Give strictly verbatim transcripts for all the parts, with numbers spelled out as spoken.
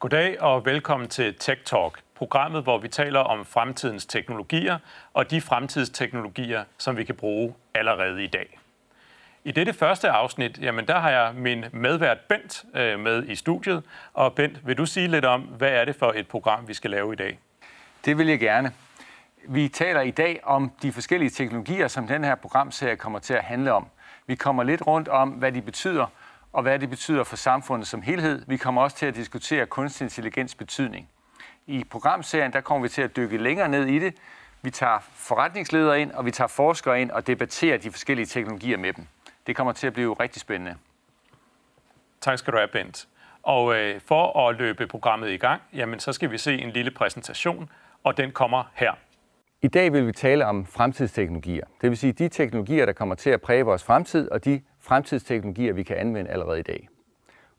Goddag og velkommen til Tech Talk, programmet, hvor vi taler om fremtidens teknologier og de fremtidsteknologier, som vi kan bruge allerede i dag. I dette første afsnit, jamen der har jeg min medvært Bent øh, med i studiet. Og Bent, vil du sige lidt om, hvad er det for et program, vi skal lave i dag? Det vil jeg gerne. Vi taler i dag om de forskellige teknologier, som den her programserie kommer til at handle om. Vi kommer lidt rundt om, hvad de betyder, og hvad det betyder for samfundet som helhed. Vi kommer også til at diskutere kunstig intelligens betydning. I programserien der kommer vi til at dykke længere ned i det. Vi tager forretningsledere ind, og vi tager forskere ind og debatterer de forskellige teknologier med dem. Det kommer til at blive rigtig spændende. Tak skal du have, Bent. Og øh, for at løbe programmet i gang, jamen, så skal vi se en lille præsentation, og den kommer her. I dag vil vi tale om fremtidsteknologier. Det vil sige de teknologier, der kommer til at præge vores fremtid, og de fremtidsteknologier, vi kan anvende allerede i dag.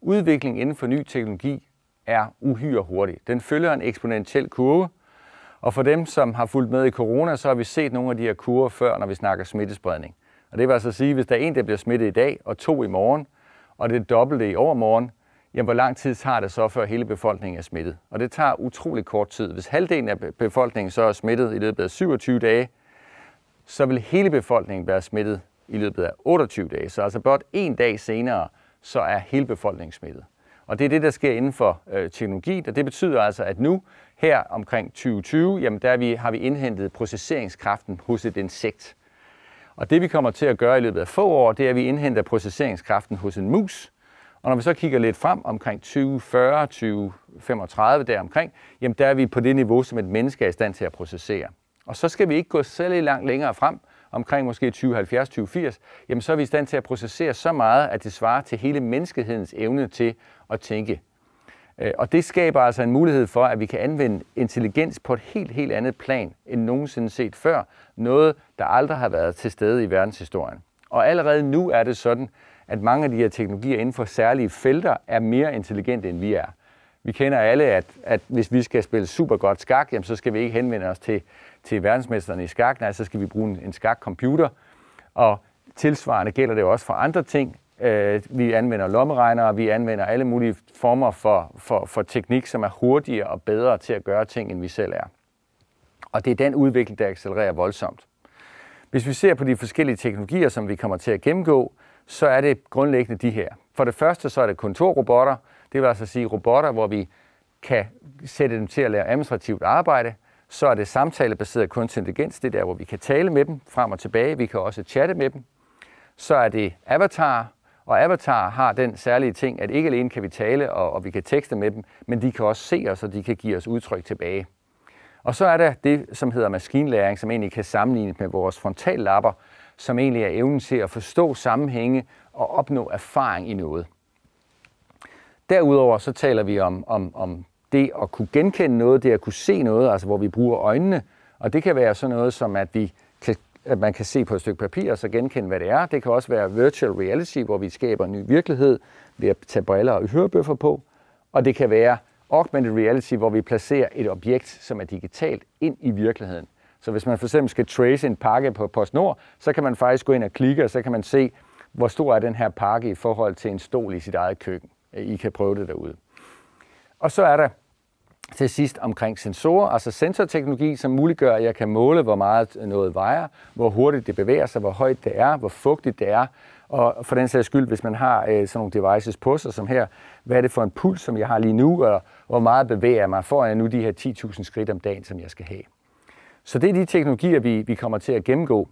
Udviklingen inden for ny teknologi er uhyre hurtig. Den følger en eksponentiel kurve, og for dem, som har fulgt med i corona, så har vi set nogle af de her kurver før, når vi snakker smittespredning. Og det vil altså sige, at hvis der er en, der bliver smittet i dag, og to i morgen, og det dobbelte i overmorgen, jamen hvor lang tid tager det så, før hele befolkningen er smittet? Og det tager utrolig kort tid. Hvis halvdelen af befolkningen så er smittet i løbet af syvogtyve dage, så vil hele befolkningen være smittet i løbet af otteogtyve dage. Så altså blot en dag senere, så er hele befolkningen smittet. Og det er det, der sker inden for øh, teknologi, og det betyder altså, at nu, her omkring tyve tyve, jamen der vi, har vi indhentet processeringskraften hos et insekt. Og det vi kommer til at gøre i løbet af få år, det er, at vi indhenter processeringskraften hos en mus. Og når vi så kigger lidt frem omkring tyve fyrre, tyve femogtredive deromkring, jamen der er vi på det niveau, som et menneske er i stand til at processere. Og så skal vi ikke gå særlig langt længere frem, omkring måske tyve halvfjerds, tyve firs, jamen så er vi i stand til at processere så meget, at det svarer til hele menneskehedens evne til at tænke. Og det skaber altså en mulighed for, at vi kan anvende intelligens på et helt, helt andet plan, end nogensinde set før. Noget, der aldrig har været til stede i verdenshistorien. Og allerede nu er det sådan, at mange af de her teknologier inden for særlige felter er mere intelligente, end vi er. Vi kender alle, at, at hvis vi skal spille super godt skak, jamen, så skal vi ikke henvende os til, til verdensmesterne i skak. Nej, så skal vi bruge en, en skakcomputer. Og tilsvarende gælder det også for andre ting. Vi anvender lommeregnere, vi anvender alle mulige former for, for, for teknik, som er hurtigere og bedre til at gøre ting, end vi selv er. Og det er den udvikling, der accelererer voldsomt. Hvis vi ser på de forskellige teknologier, som vi kommer til at gennemgå, så er det grundlæggende de her. For det første så er det kontorrobotter, det vil altså sige robotter, hvor vi kan sætte dem til at lave administrativt arbejde. Så er det samtalebaseret kunstig intelligens, det der, hvor vi kan tale med dem frem og tilbage, vi kan også chatte med dem. Så er det avatar. Og Avatar har den særlige ting, at ikke alene kan vi tale, og, og vi kan tekste med dem, men de kan også se os, og de kan give os udtryk tilbage. Og så er der det, som hedder maskinlæring, som egentlig kan sammenlignes med vores frontallapper, som egentlig er evnen til at forstå sammenhænge og opnå erfaring i noget. Derudover så taler vi om, om, om det at kunne genkende noget, det at kunne se noget, altså hvor vi bruger øjnene, og det kan være sådan noget som, at vi kan at man kan se på et stykke papir og så genkende, hvad det er. Det kan også være virtual reality, hvor vi skaber en ny virkelighed ved at tage briller og hørebøffer på. Og det kan være augmented reality, hvor vi placerer et objekt, som er digitalt, ind i virkeligheden. Så hvis man for eksempel skal trace en pakke på PostNord, så kan man faktisk gå ind og klikke, og så kan man se, hvor stor er den her pakke i forhold til en stol i sit eget køkken. I kan prøve det derude. Og så er der til sidst omkring sensorer, altså sensorteknologi, som muliggør, at jeg kan måle, hvor meget noget vejer, hvor hurtigt det bevæger sig, hvor højt det er, hvor fugtigt det er. Og for den sags skyld, hvis man har øh, sådan nogle devices på sig, som her, hvad er det for en puls, som jeg har lige nu, og hvor meget bevæger jeg mig? Får jeg nu de her ti tusind skridt om dagen, som jeg skal have? Så det er de teknologier, vi, vi kommer til at gennemgå.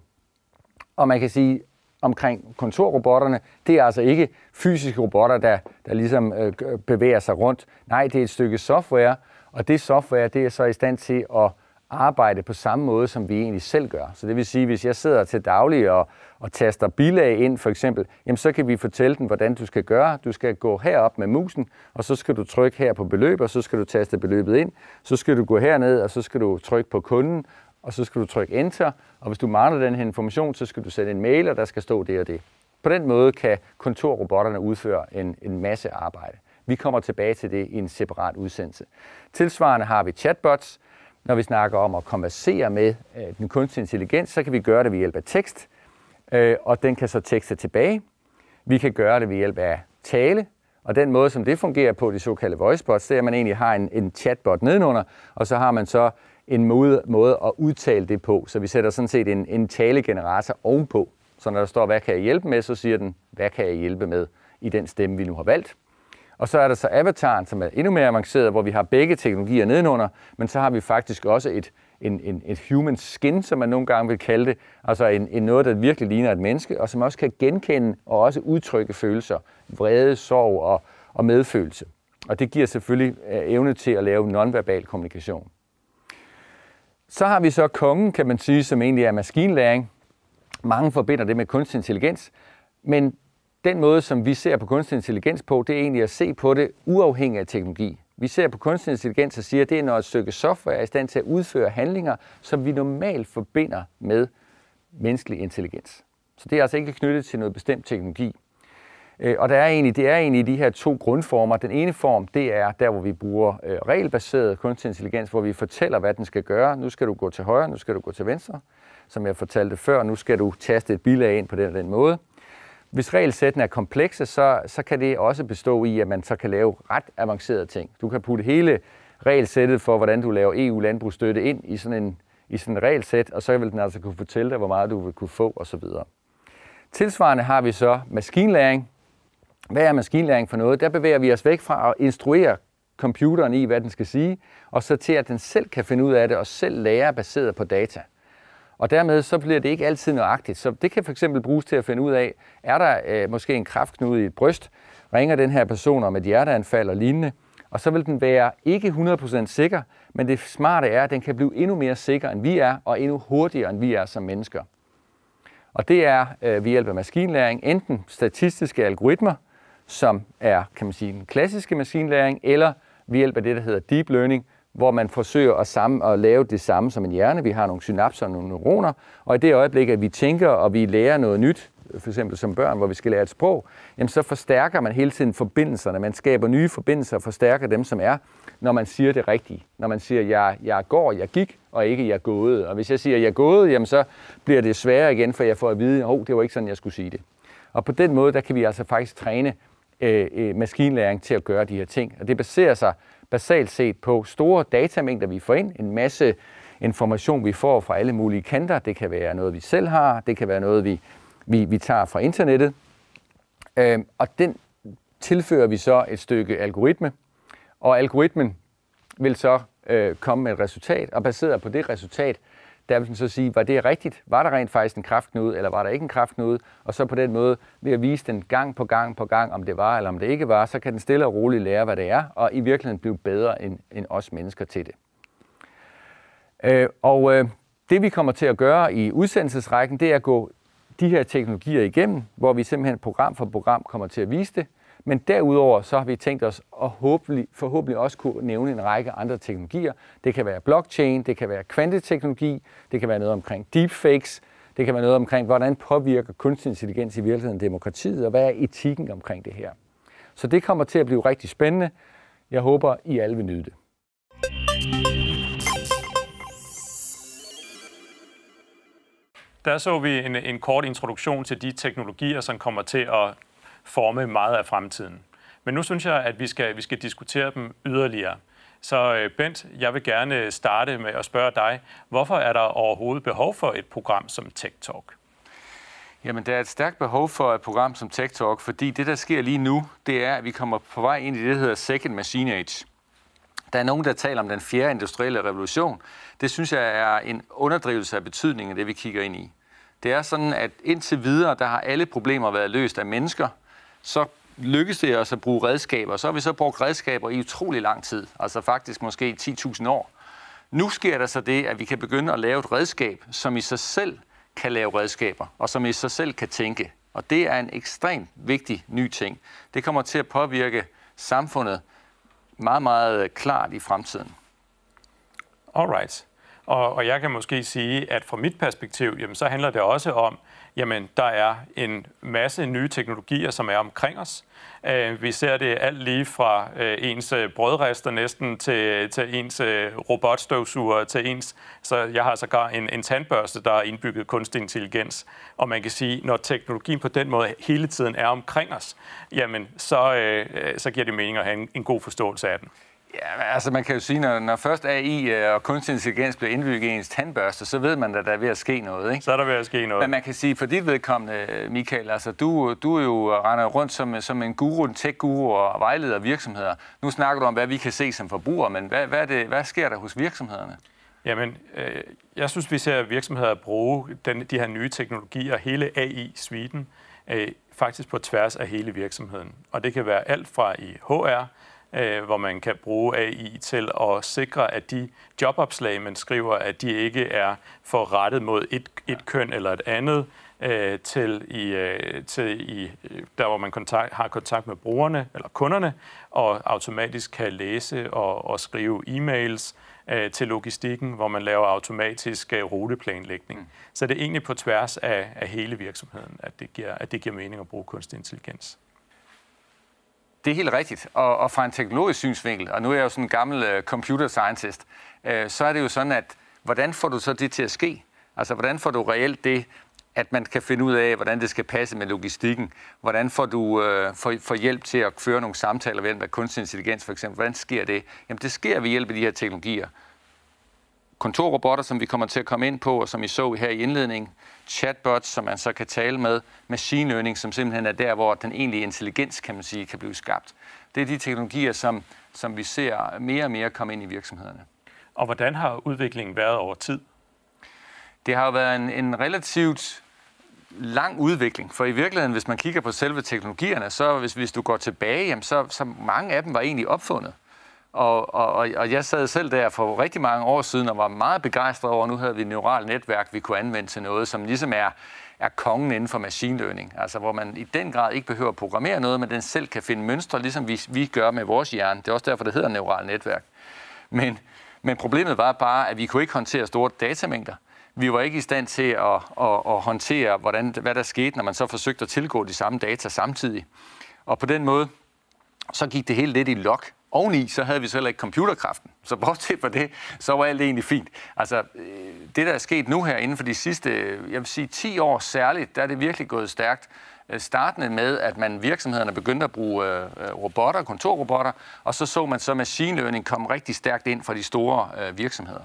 Og man kan sige, omkring kontorrobotterne, det er altså ikke fysiske robotter, der, der ligesom øh, bevæger sig rundt. Nej, det er et stykke software, og det software, det er så i stand til at arbejde på samme måde, som vi egentlig selv gør. Så det vil sige, hvis jeg sidder til daglig og, og taster bilag ind, for eksempel, jamen så kan vi fortælle den, hvordan du skal gøre. Du skal gå herop med musen, og så skal du trykke her på beløb, og så skal du taste beløbet ind. Så skal du gå herned, og så skal du trykke på kunden, og så skal du trykke enter. Og hvis du mangler den her information, så skal du sende en mail, og der skal stå det og det. På den måde kan kontorrobotterne udføre en, en masse arbejde. Vi kommer tilbage til det i en separat udsendelse. Tilsvarende har vi chatbots. Når vi snakker om at konversere med den kunstige intelligens, så kan vi gøre det ved hjælp af tekst, og den kan så tekste tilbage. Vi kan gøre det ved hjælp af tale, Og den måde, som det fungerer på, de såkaldte voicebots, det er, at man egentlig har en, en chatbot nedenunder, og så har man så en måde, måde at udtale det på. Så vi sætter sådan set en, en talegenerator ovenpå. Så når der står, hvad kan jeg hjælpe med, så siger den, hvad kan jeg hjælpe med i den stemme, vi nu har valgt. Og så er der så avataren, som er endnu mere avanceret, hvor vi har begge teknologier nedenunder, men så har vi faktisk også et, en, en, et human skin, som man nogle gange vil kalde det, altså en, en noget, der virkelig ligner et menneske, og som også kan genkende og også udtrykke følelser, vrede, sorg og, og medfølelse. Og det giver selvfølgelig evne til at lave nonverbal kommunikation. Så har vi så kongen, kan man sige, som egentlig er maskinlæring. Mange forbinder det med kunstig intelligens, men den måde, som vi ser på kunstig intelligens på, det er egentlig at se på det uafhængigt af teknologi. Vi ser på kunstig intelligens og siger, at det er, når et stykke software er i stand til at udføre handlinger, som vi normalt forbinder med menneskelig intelligens. Så det er altså ikke knyttet til noget bestemt teknologi. Og der er egentlig, det er egentlig de her to grundformer. Den ene form, det er der, hvor vi bruger regelbaseret kunstig intelligens, hvor vi fortæller, hvad den skal gøre. Nu skal du gå til højre, nu skal du gå til venstre. Som jeg fortalte før, nu skal du taste et bilag ind på den og den måde. Hvis regelsætten er komplekse, så, så kan det også bestå i, at man så kan lave ret avancerede ting. Du kan putte hele regelsættet for, hvordan du laver E U-landbrugsstøtte ind i sådan en, i sådan en regelsæt, og så vil den altså kunne fortælle dig, hvor meget du vil kunne få osv. Tilsvarende har vi så maskinlæring. Hvad er maskinlæring for noget? Der bevæger vi os væk fra at instruere computeren i, hvad den skal sige, og så til, at den selv kan finde ud af det og selv lære baseret på data. Og dermed så bliver det ikke altid nøjagtigt. Så det kan for eksempel bruges til at finde ud af, er der øh, måske en kræftknude i et bryst, ringer den her person om et hjerteanfald og lignende, og så vil den være ikke hundrede procent sikker, men det smarte er, at den kan blive endnu mere sikker, end vi er, og endnu hurtigere, end vi er som mennesker. Og det er øh, ved hjælp af maskinlæring, enten statistiske algoritmer, som er, kan man sige, den klassiske maskinlæring, eller ved hjælp af det, der hedder deep learning, hvor man forsøger at, sammen, at lave det samme som en hjerne. Vi har nogle synapser og nogle neuroner, og i det øjeblik, at vi tænker, og vi lærer noget nyt, for eksempel som børn, hvor vi skal lære et sprog, jamen så forstærker man hele tiden forbindelserne. Man skaber nye forbindelser og forstærker dem, som er, når man siger det rigtige. Når man siger, jeg, jeg går, jeg gik, og ikke jeg gåede. Og hvis jeg siger, jeg gåede, jamen så bliver det sværere igen, for jeg får at vide, oh, det var ikke sådan, jeg skulle sige det. Og på den måde, der kan vi altså faktisk træne øh, maskinlæring til at gøre de her ting. Og det baserer sig basalt set på store datamængder, vi får ind, en masse information, vi får fra alle mulige kanter. Det kan være noget, vi selv har, det kan være noget, vi, vi, vi tager fra internettet. Øhm, og den tilfører vi så et stykke algoritme, og algoritmen vil så øh, komme med et resultat, og baseret på det resultat, der vil den så sige, var det rigtigt? Var der rent faktisk en kræftknude, eller var der ikke en kræftknude? Og så på den måde, ved at vise den gang på gang på gang, om det var eller om det ikke var, så kan den stille og roligt lære, hvad det er, og i virkeligheden blive bedre end, end os mennesker til det. Øh, og øh, det vi kommer til at gøre i udsendelsesrækken, det er at gå de her teknologier igennem, hvor vi simpelthen program for program kommer til at vise det. Men derudover så har vi tænkt os at håbentlig, forhåbentlig også kunne nævne en række andre teknologier. Det kan være blockchain, det kan være kvanteteknologi, det kan være noget omkring deepfakes, det kan være noget omkring, hvordan påvirker kunstig intelligens i virkeligheden demokratiet, og hvad er etikken omkring det her. Så det kommer til at blive rigtig spændende. Jeg håber, I alle vil nyde det. Der så vi en, en kort introduktion til de teknologier, som kommer til at forme meget af fremtiden. Men nu synes jeg, at vi skal, vi skal diskutere dem yderligere. Så Bent, jeg vil gerne starte med at spørge dig, hvorfor er der overhovedet behov for et program som Tech Talk? Jamen, der er et stærkt behov for et program som Tech Talk, fordi det, der sker lige nu, det er, at vi kommer på vej ind i det, der hedder Second Machine Age. Der er nogen, der taler om den fjerde industrielle revolution. Det synes jeg er en underdrivelse af betydningen af det, vi kigger ind i. Det er sådan, at indtil videre, der har alle problemer været løst af mennesker, så lykkes det os at bruge redskaber. Så har vi så brugt redskaber i utrolig lang tid, altså faktisk måske ti tusind år. Nu sker der så det, at vi kan begynde at lave et redskab, som i sig selv kan lave redskaber, og som i sig selv kan tænke. Og det er en ekstremt vigtig ny ting. Det kommer til at påvirke samfundet meget, meget klart i fremtiden. Alright. Og, og jeg kan måske sige, at fra mit perspektiv, jamen, så handler det også om, jamen der er en masse nye teknologier, som er omkring os. Vi ser det alt lige fra ens brødrester næsten til, til ens robotstøvsuger, til ens, så jeg har sågar en, en tandbørste, der er indbygget kunstig intelligens. Og man kan sige, når teknologien på den måde hele tiden er omkring os, jamen så, så giver det mening at have en, en god forståelse af den. Ja, altså man kan jo sige, når, når først A I og kunstig intelligens bliver indbygget i ens tandbørste, så ved man, at der er ved at ske noget, ikke? Så er der ved at ske noget. Men man kan sige, for dit vedkommende, Michael, altså du, du er jo render rundt som, som en guru, en tech-guru og vejleder virksomheder. Nu snakker du om, hvad vi kan se som forbrugere, men hvad, hvad, det, hvad sker der hos virksomhederne? Jamen, øh, jeg synes, vi ser virksomheder bruge den, de her nye teknologier, hele A I-suiten, øh, faktisk på tværs af hele virksomheden. Og det kan være alt fra i H R, hvor man kan bruge A I til at sikre, at de jobopslag, man skriver, at de ikke er forrettet mod et, et køn eller et andet, øh, til, i, øh, til i, der, hvor man kontakt, har kontakt med brugerne eller kunderne, og automatisk kan læse og, og skrive e-mails øh, til logistikken, hvor man laver automatisk øh, ruteplanlægning. Mm. Så det er egentlig på tværs af, af hele virksomheden, at det, giver, at det giver mening at bruge kunstig intelligens. Det er helt rigtigt, og, og fra en teknologisk synsvinkel, og nu er jeg jo sådan en gammel uh, computer scientist, uh, så er det jo sådan, at hvordan får du så det til at ske? Altså, hvordan får du reelt det, at man kan finde ud af, hvordan det skal passe med logistikken? Hvordan får du uh, får, får hjælp til at føre nogle samtaler ved hjælp af kunstig intelligens, for eksempel? Hvordan sker det? Jamen, det sker ved hjælp af de her teknologier. Kontorrobotter, som vi kommer til at komme ind på, og som I så her i indledningen, chatbots, som man så kan tale med, machine learning, som simpelthen er der, hvor den egentlige intelligens, kan man sige, kan blive skabt. Det er de teknologier, som, som vi ser mere og mere komme ind i virksomhederne. Og hvordan har udviklingen været over tid? Det har jo været en, en relativt lang udvikling, for i virkeligheden, hvis man kigger på selve teknologierne, så hvis, hvis du går tilbage, jamen, så, så mange af dem var egentlig opfundet. Og, og, og jeg sad selv der for rigtig mange år siden og var meget begejstret over, at nu havde vi et neuralt netværk, vi kunne anvende til noget, som ligesom er, er kongen inden for machine learning. Altså hvor man i den grad ikke behøver at programmere noget, men den selv kan finde mønstre, ligesom vi, vi gør med vores hjerne. Det er også derfor, det hedder neuralt netværk. Men, men problemet var bare, at vi kunne ikke håndtere store datamængder. Vi var ikke i stand til at, at, at håndtere, hvordan, hvad der skete, når man så forsøgte at tilgå de samme data samtidig. Og på den måde, så gik det hele lidt i lok. Oveni, så havde vi så heller ikke computerkraften. Så bortset fra det, så var alt egentlig fint. Altså, det der er sket nu her inden for de sidste, jeg vil sige ti år særligt, der er det virkelig gået stærkt. Startende med, at man virksomhederne begyndte at bruge robotter, kontorrobotter, og så så man så machine learning komme rigtig stærkt ind fra de store virksomheder.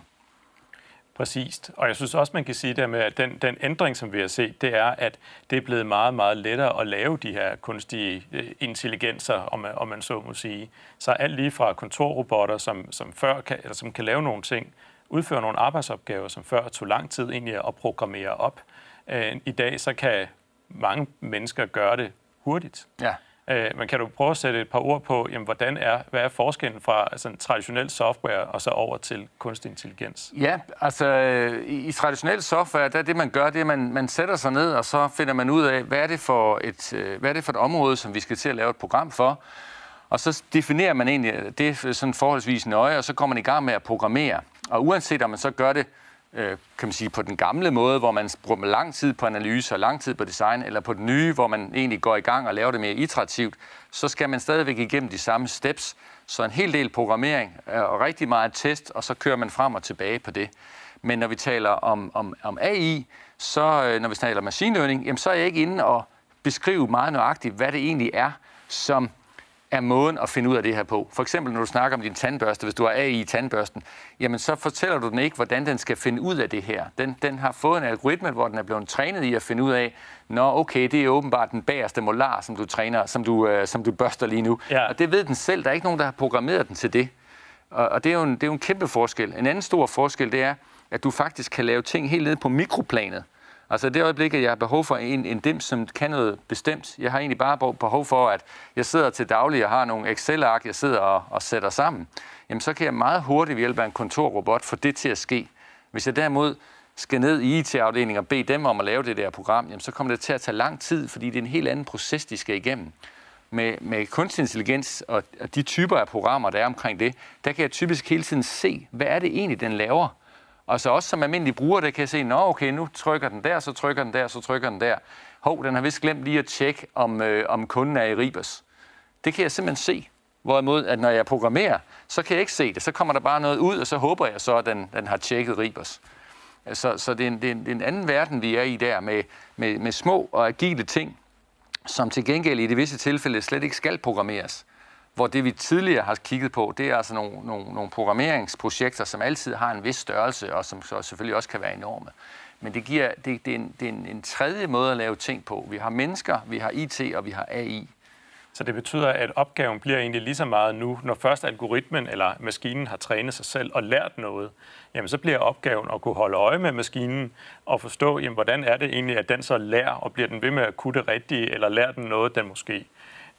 Præcist. Og jeg synes også, man kan sige der med, at den, den ændring, som vi har set, det er, at det er blevet meget, meget lettere at lave de her kunstige intelligenser, om man, om man så må sige. Så alt lige fra kontorrobotter, som, som, før kan, eller som kan lave nogle ting, udføre nogle arbejdsopgaver, som før tog lang tid egentlig at programmere op. Øh, I dag så kan mange mennesker gøre det hurtigt. Ja. Men kan du prøve at sætte et par ord på, jamen, hvordan er, hvad er forskellen fra altså, traditionel software og så over til kunstig intelligens? Ja, altså i, i traditionel software, der er det, man gør, det er, at man, man sætter sig ned, og så finder man ud af, hvad er det for et, hvad er det for et område, som vi skal til at lave et program for. Og så definerer man egentlig det sådan forholdsvis nøje, og så kommer man i gang med at programmere. Og uanset om man så gør det, kan man sige, på den gamle måde, hvor man bruger lang tid på analyse og lang tid på design, eller på den nye, hvor man egentlig går i gang og laver det mere iterativt, så skal man stadigvæk igennem de samme steps. Så en hel del programmering og rigtig meget test, og så kører man frem og tilbage på det. Men når vi taler om, om, om A I, så når vi taler om machine learning, jamen, så er jeg ikke inde og beskrive meget nøjagtigt, hvad det egentlig er, som er måden at finde ud af det her på. For eksempel, når du snakker om din tandbørste, hvis du har A I i tandbørsten, jamen så fortæller du den ikke, hvordan den skal finde ud af det her. Den, den har fået en algoritme, hvor den er blevet trænet i at finde ud af, nå, okay, det er åbenbart den bagerste molar, som du træner, som du, øh, som du børster lige nu. Ja. Og det ved den selv. Der er ikke nogen, der har programmeret den til det. Og, og det, er jo en, det er jo en kæmpe forskel. En anden stor forskel, det er, at du faktisk kan lave ting helt ned på mikroplanet. Altså det øjeblik, at jeg har behov for en, en dims, som kan noget bestemt. Jeg har egentlig bare behov for, at jeg sidder til daglig og har nogle Excel-ark, jeg sidder og, og sætter sammen. Jamen så kan jeg meget hurtigt ved hjælp af en kontorrobot få det til at ske. Hvis jeg derimod skal ned i I T-afdelingen og bede dem om at lave det der program, jamen så kommer det til at tage lang tid, fordi det er en helt anden proces, de skal igennem. Med, med kunstig intelligens og, og de typer af programmer, der er omkring det, der kan jeg typisk hele tiden se, hvad er det egentlig, den laver. Og så også som almindelig bruger, der kan se, nå okay, nu trykker den der, så trykker den der, så trykker den der. Hov, den har vist glemt lige at tjekke, om, øh, om kunden er i Ribers. Det kan jeg simpelthen se. Hvorimod, at når jeg programmerer, så kan jeg ikke se det. Så kommer der bare noget ud, og så håber jeg så, at den, den har tjekket Ribers. Så, så det, er en, det, er en, det er en anden verden, vi er i der, med, med, med små og agile ting, som til gengæld i de visse tilfælde slet ikke skal programmeres. Hvor det, vi tidligere har kigget på, det er altså nogle, nogle, nogle programmeringsprojekter, som altid har en vis størrelse, og som så selvfølgelig også kan være enorme. Men det, giver, det, det er, en, det er en, en tredje måde at lave ting på. Vi har mennesker, vi har I T og vi har A I. Så det betyder, at opgaven bliver egentlig lige så meget nu, når først algoritmen eller maskinen har trænet sig selv og lært noget, jamen så bliver opgaven at kunne holde øje med maskinen og forstå, jamen, hvordan er det egentlig, at den så lærer, og bliver den ved med at kunne det rigtige, eller lærer den noget, den måske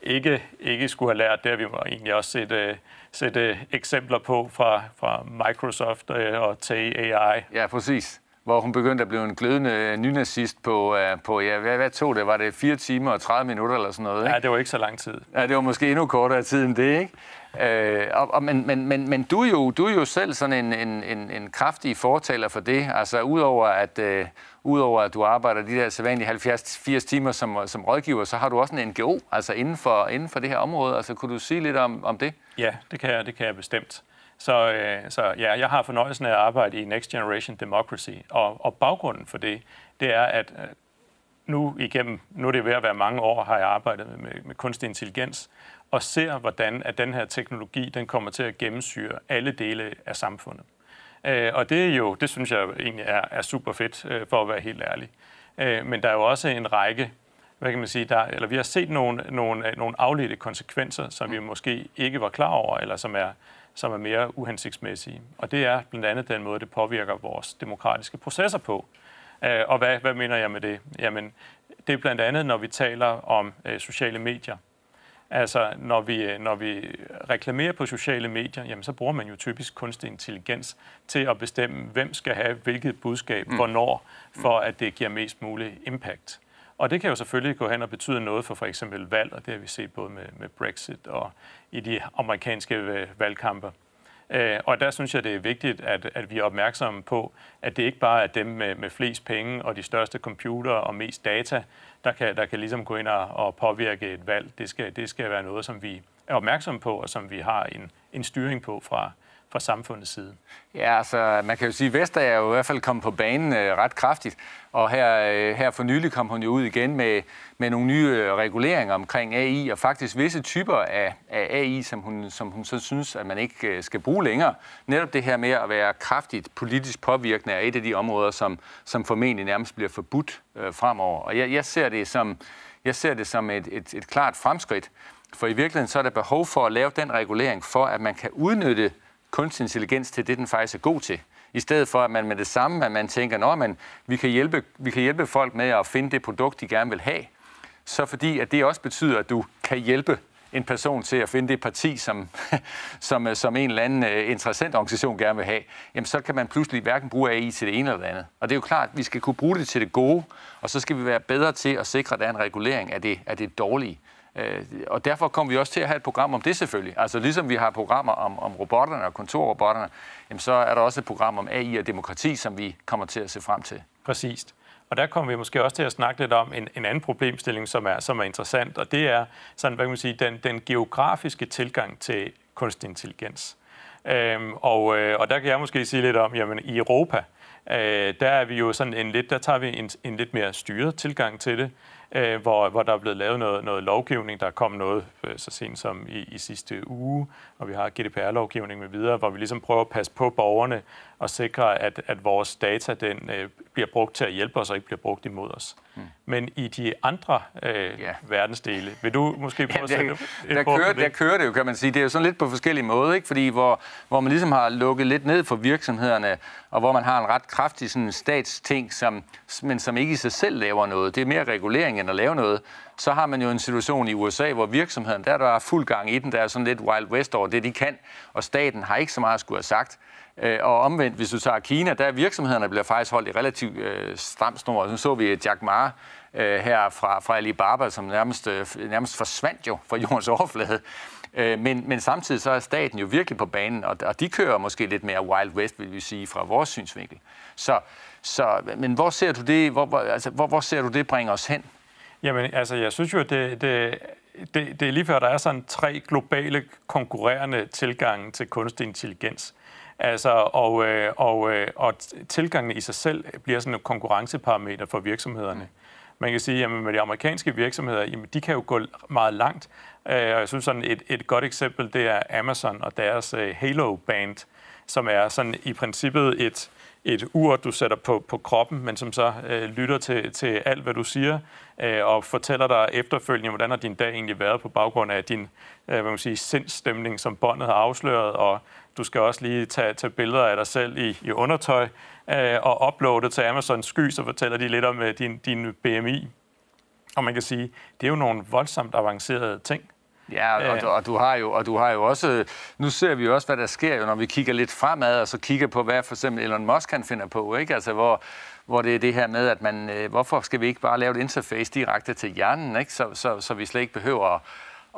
ikke, ikke skulle have lært. Det har vi egentlig også set, uh, set uh, eksempler på fra, fra Microsoft uh, og T A I. Ja, præcis. Hvor hun begyndte at blive en glødende nynazist på, uh, på ja, hvad, hvad tog det? Var det fire timer og tredive minutter eller sådan noget? Ikke? Ja, det var ikke så lang tid. Ja, det var måske endnu kortere tid end det, ikke? Uh, og, og, men men, men, men du, er jo, du er jo selv sådan en, en, en, en kraftig fortaler for det. Altså, udover at, uh, udover at du arbejder de der sædvanlige halvfjerds til firs timer som, som rådgiver, så har du også en N G O, altså inden for, inden for det her område. Altså, kunne du sige lidt om, om det? Ja, det kan jeg, det kan jeg bestemt. Så, øh, så ja, jeg har fornøjelsen af at arbejde i Next Generation Democracy, og, og baggrunden for det, det er, at nu igennem, nu er det ved at være mange år, har jeg arbejdet med, med kunstig intelligens, og ser, hvordan at den her teknologi, den kommer til at gennemsyre alle dele af samfundet. Øh, og det er jo, det synes jeg egentlig er, er super fedt, øh, for at være helt ærlig. Øh, men der er jo også en række, hvad kan man sige, der, eller vi har set nogle, nogle, nogle afledte konsekvenser, som vi måske ikke var klar over, eller som er som er mere uhensigtsmæssige. Og det er blandt andet den måde, det påvirker vores demokratiske processer på. Og hvad, hvad mener jeg med det? Jamen, det er blandt andet, når vi taler om øh, sociale medier. Altså, når vi, når vi reklamerer på sociale medier, jamen, så bruger man jo typisk kunstig intelligens til at bestemme, hvem skal have hvilket budskab, mm. hvornår, for at det giver mest mulig impact. Og det kan jo selvfølgelig gå hen og betyde noget for for eksempel valg, og det har vi set både med, med Brexit og i de amerikanske valgkampe. Øh, og der synes jeg, det er vigtigt, at, at vi er opmærksomme på, at det ikke bare er dem med, med flest penge og de største computere og mest data, der kan, der kan ligesom gå ind og, og påvirke et valg. Det skal, det skal være noget, som vi er opmærksomme på, og som vi har en, en styring på fra fra samfundets side. Ja, altså, man kan jo sige, at Vestager er jo i hvert fald kommet på banen øh, ret kraftigt, og her, øh, her for nylig kom hun jo ud igen med, med nogle nye reguleringer omkring A I, og faktisk visse typer af, af A I, som hun, som hun så synes, at man ikke øh, skal bruge længere. Netop det her med at være kraftigt politisk påvirkende er et af de områder, som, som formentlig nærmest bliver forbudt øh, fremover. Og jeg, jeg, ser det som, jeg ser det som et, et, et klart fremskridt, for i virkeligheden så er der behov for at lave den regulering, for at man kan udnytte kunstig intelligens til det, den faktisk er god til. I stedet for, at man med det samme, at man tænker, at vi kan hjælpe, vi kan hjælpe folk med at finde det produkt, de gerne vil have. Så fordi, at det også betyder, at du kan hjælpe en person til at finde det parti, som, som, som en eller anden interessant organisation gerne vil have, jamen så kan man pludselig hverken bruge A I til det ene eller det andet. Og det er jo klart, at vi skal kunne bruge det til det gode, og så skal vi være bedre til at sikre, at der er en regulering af det, af det dårlige. Og derfor kommer vi også til at have et program om det selvfølgelig. Altså ligesom vi har programmer om, om robotterne og kontorrobotterne, jamen så er der også et program om A I og demokrati, som vi kommer til at se frem til. Præcist. Og der kommer vi måske også til at snakke lidt om en, en anden problemstilling, som er, som er interessant, og det er sådan, hvad kan man sige, den, den geografiske tilgang til kunstig intelligens. Øhm, og, øh, og der kan jeg måske sige lidt om, jamen i Europa, øh, der er vi jo sådan en lidt, der tager vi en, en lidt mere styret tilgang til det. Hvor, hvor der er blevet lavet noget, noget lovgivning, der kom noget så sent som i, i sidste uge, og vi har G D P R-lovgivning med videre, hvor vi ligesom prøver at passe på borgerne og sikre, at, at vores data den, øh, bliver brugt til at hjælpe os og ikke bliver brugt imod os. Mm. Men i de andre øh, ja. verdensdele, vil du måske prøve ja, der, at sætte der, kører, der kører det jo, kan man sige. Det er jo sådan lidt på forskellige måder, ikke? Fordi hvor, hvor man ligesom har lukket lidt ned for virksomhederne, og hvor man har en ret kraftig sådan, statsting, som, men som ikke i sig selv laver noget. Det er mere regulering end at lave noget. Så har man jo en situation i U S A, hvor virksomheden, der er der fuld gang i den, der er sådan lidt Wild West over det, de kan, og staten har ikke så meget at skulle have sagt. Og omvendt, hvis du tager Kina, der er virksomhederne, der bliver faktisk holdt i relativt øh, stram snor. Så så vi Jack Ma, øh, her fra, fra Alibaba, som nærmest, øh, nærmest forsvandt jo fra jordens overflade. Øh, men, men samtidig så er staten jo virkelig på banen, og, og de kører måske lidt mere Wild West, vil vi sige, fra vores synsvinkel. Så, så, men hvor ser du det, hvor, hvor, altså, hvor, hvor ser du det bringe os hen? Jamen, altså, jeg synes jo, at det, det, det, det er lige før, der er sådan tre globale konkurrerende tilgange til kunstig intelligens. Altså, og, og, og tilgangene i sig selv bliver sådan et konkurrenceparameter for virksomhederne. Man kan sige, at med de amerikanske virksomheder, jamen, de kan jo gå meget langt. Og jeg synes, sådan et, et godt eksempel, det er Amazon og deres Halo Band, som er sådan i princippet et, et ur, du sætter på, på kroppen, men som så øh, lytter til, til alt, hvad du siger, øh, og fortæller dig efterfølgende, hvordan har din dag egentlig været på baggrund af din øh, hvad man siger, sindsstemning, som båndet har afsløret, og du skal også lige tage, tage billeder af dig selv i, i undertøj øh, og uploade til Amazons sky, så fortæller de lidt om øh, din, din B M I. Og man kan sige, det er jo nogle voldsomt avancerede ting. Ja, og du, og, du har jo, og du har jo også, nu ser vi jo også, hvad der sker, jo, når vi kigger lidt fremad, og så kigger på, hvad for eksempel Elon Musk han finder på, ikke? Altså, hvor, hvor det er det her med, at man, hvorfor skal vi ikke bare lave et interface direkte til hjernen, ikke? Så, så, så vi slet ikke behøver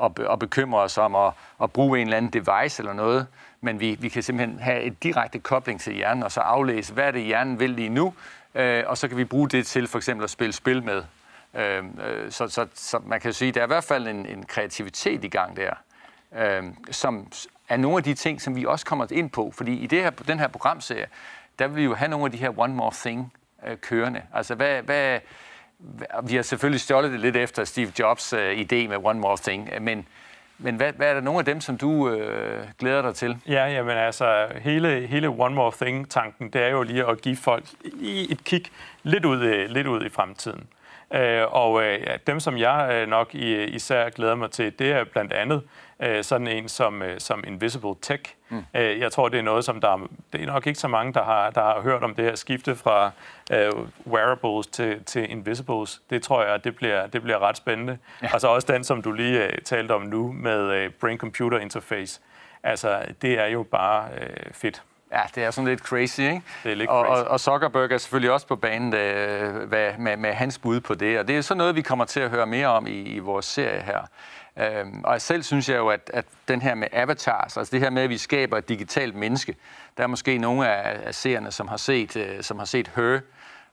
at, at bekymre os om at, at bruge en eller anden device eller noget, men vi, vi kan simpelthen have et direkte kobling til hjernen, og så aflæse, hvad er det hjernen vil lige nu, og så kan vi bruge det til for eksempel at spille spil med. Så, så, så man kan sige, at der er i hvert fald en, en kreativitet i gang der, øh, som er nogle af de ting, som vi også kommer ind på. Fordi i det her, den her programserie, der vil vi jo have nogle af de her one more thing øh, kørende. Altså, hvad, hvad, hvad, vi har selvfølgelig stjålet det lidt efter Steve Jobs øh, idé med one more thing, men, men hvad, hvad er der nogle af dem, som du øh, glæder dig til? Ja, jamen altså, hele, hele one more thing-tanken, det er jo lige at give folk et kig lidt ud, lidt ud i fremtiden. Og ja, dem, som jeg nok især glæder mig til, det er blandt andet sådan en som, som Invisible Tech. Mm. Jeg tror, det er noget, som der det er nok ikke så mange, der har, der har hørt om det her skifte fra uh, wearables til, til invisibles. Det tror jeg, det bliver, det bliver ret spændende. Ja. Og så også den, som du lige uh, talte om nu med uh, brain-computer interface. Altså, det er jo bare uh, fedt. Ja, det er sådan lidt crazy, ikke? Det er lidt og, crazy. Og, og Zuckerberg er selvfølgelig også på banen øh, hvad, med, med hans bud på det, og det er sådan noget, vi kommer til at høre mere om i, i vores serie her. Øhm, og selv synes jeg jo, at, at den her med avatars, altså det her med, at vi skaber et digitalt menneske, der er måske nogle af, af seerne, som har set, øh, som har set H E R,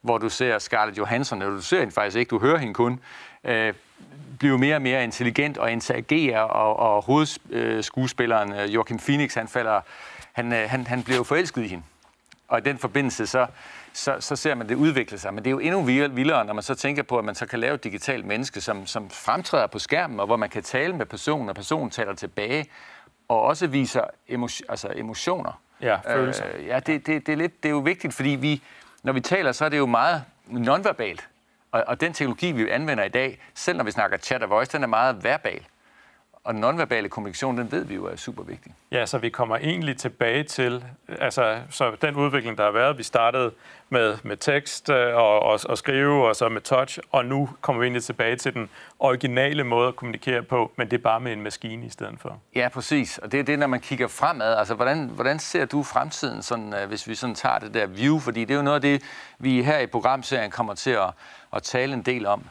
hvor du ser Scarlett Johansson, eller du ser hende faktisk ikke, du hører hende kun, øh, blive mere og mere intelligent og interagere, og, og hovedskuespilleren øh, Joachim Phoenix, han falder... Han, han, han bliver jo forelsket i hende, og i den forbindelse, så, så, så ser man det udvikle sig. Men det er jo endnu vildere, når man så tænker på, at man så kan lave et digitalt menneske, som, som fremtræder på skærmen, og hvor man kan tale med personen, og personen taler tilbage, og også viser emo- altså emotioner. Ja, følelser. Øh, ja, det, det, det, er lidt, det er jo vigtigt, fordi vi, når vi taler, så er det jo meget nonverbalt. Og, og den teknologi, vi anvender i dag, selv når vi snakker chat og voice, den er meget verbal. Og nonverbale kommunikation, den ved vi jo er super vigtig. Ja, så vi kommer egentlig tilbage til, altså så den udvikling, der har været, vi startede med, med tekst og, og, og skrive, og så med touch, og nu kommer vi egentlig tilbage til den originale måde at kommunikere på, men det er bare med en maskine i stedet for. Ja, præcis. Og det er det, når man kigger fremad. Altså, hvordan, hvordan ser du fremtiden, sådan, hvis vi sådan tager det der view? Fordi det er jo noget af det, vi her i programserien kommer til at, at tale en del om.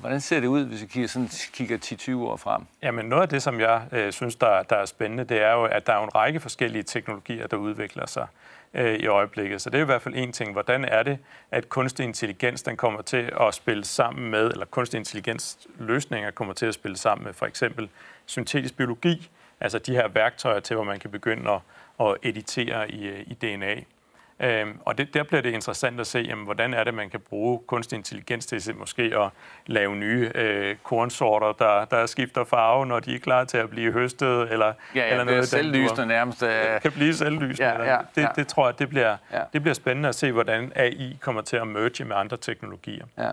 Hvordan ser det ud, hvis vi kigger, sådan, kigger ti til tyve år frem? Jamen noget af det, som jeg øh, synes, der, der er spændende, det er jo, at der er en række forskellige teknologier, der udvikler sig øh, i øjeblikket. Så det er i hvert fald en ting. Hvordan er det, at kunstig intelligens den kommer til at spille sammen med, eller kunstig intelligens løsninger kommer til at spille sammen med for eksempel syntetisk biologi, altså de her værktøjer til, hvor man kan begynde at, at editere i, i D N A. Øhm, og det, der bliver det interessant at se, jamen, hvordan er det, man kan bruge kunstig intelligens til måske at lave nye øh, kornsorter, der, der skifter farve, når de er klar til at blive høstet, eller, ja, ja, eller noget selvlysende nærmest. Øh... kan blive selvlysende. Ja, ja, ja. Det, det tror jeg, det bliver, ja. det bliver spændende at se, hvordan A I kommer til at merge med andre teknologier. Ja.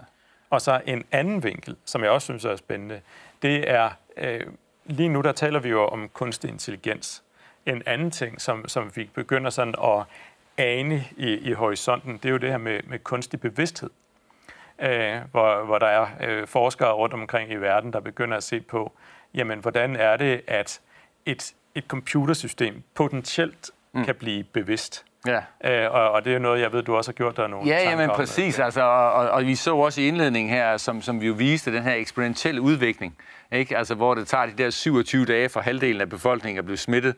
Og så en anden vinkel, som jeg også synes er spændende, det er, øh, lige nu der taler vi jo om kunstig intelligens. En anden ting, som, som vi begynder sådan at ane i, i horisonten, det er jo det her med, med kunstig bevidsthed, øh, hvor, hvor der er øh, forskere rundt omkring i verden, der begynder at se på, jamen, hvordan er det, at et, et computersystem potentielt mm. kan blive bevidst. Ja. Øh, og, og det er noget, jeg ved, du også har gjort der nogle ja, tanker men præcis. Om, altså, og, og vi så også i indledningen her, som, som vi jo viste, den her eksperimentelle udvikling, ikke? Altså, hvor det tager de der syvogtyve dage for halvdelen af befolkningen at blive smittet,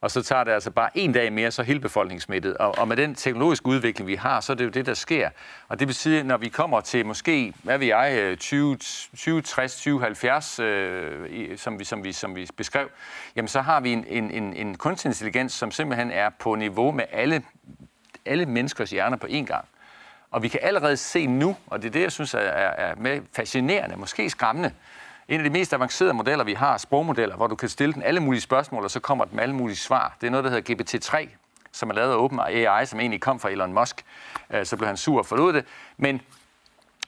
og så tager det altså bare en dag mere, så hele befolkningen smittet. Og, og med den teknologiske udvikling, vi har, så er det jo det, der sker. Og det betyder, når vi kommer til måske, hvad ved jeg, tyve, tres, tyve, halvfjerds, øh, som, vi, som, vi, som vi beskrev, jamen så har vi en, en, en, en kunstig intelligens, som simpelthen er på niveau med alle, alle menneskers hjerner på én gang. Og vi kan allerede se nu, og det er det, jeg synes er, er med fascinerende, måske skræmmende. En af de mest avancerede modeller, vi har, sprogmodeller, hvor du kan stille den alle mulige spørgsmål, og så kommer den med alle mulige svar. Det er noget, der hedder G P T tre, som er lavet af OpenAI, som egentlig kom fra Elon Musk. Så blev han sur og forlod det. Men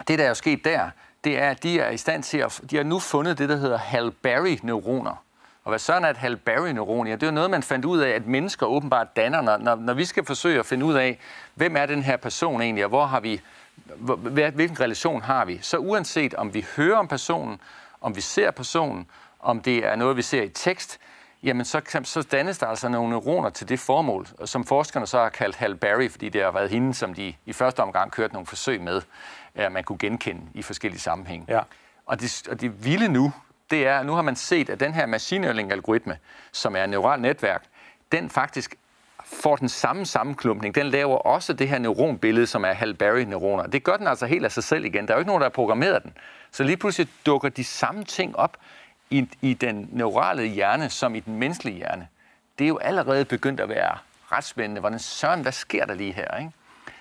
det, der er jo sket der, det er, at de er i stand til at... De har nu fundet det, der hedder Hail-Berry-neuroner. Og hvad sådan er et Hail-Berry-neuron? Ja, det er jo noget, man fandt ud af, at mennesker åbenbart danner, når, når, når vi skal forsøge at finde ud af, hvem er den her person egentlig, og hvor har vi... Hvilken relation har vi? Så uanset om vi hører om personen, om vi ser personen, om det er noget, vi ser i tekst, jamen så, så dannes der altså nogle neuroner til det formål, som forskerne så har kaldt Hail-Berry, fordi det har været hende, som de i første omgang kørte nogle forsøg med, at man kunne genkende i forskellige sammenhænge. Ja. Og, det, og det vilde nu, det er, nu har man set, at den her machine learning-algoritme, som er et neuralt netværk, den faktisk får den samme sammenklumpning. Den laver også det her neuronbillede, som er Hail-Berry-neuroner. Det gør den altså helt af sig selv igen. Der er jo ikke nogen, der har programmeret den. Så lige pludselig dukker de samme ting op i, i den neurale hjerne som i den menneskelige hjerne. Det er jo allerede begyndt at være ret spændende. Hvordan søren, hvad sker der lige her? Ikke?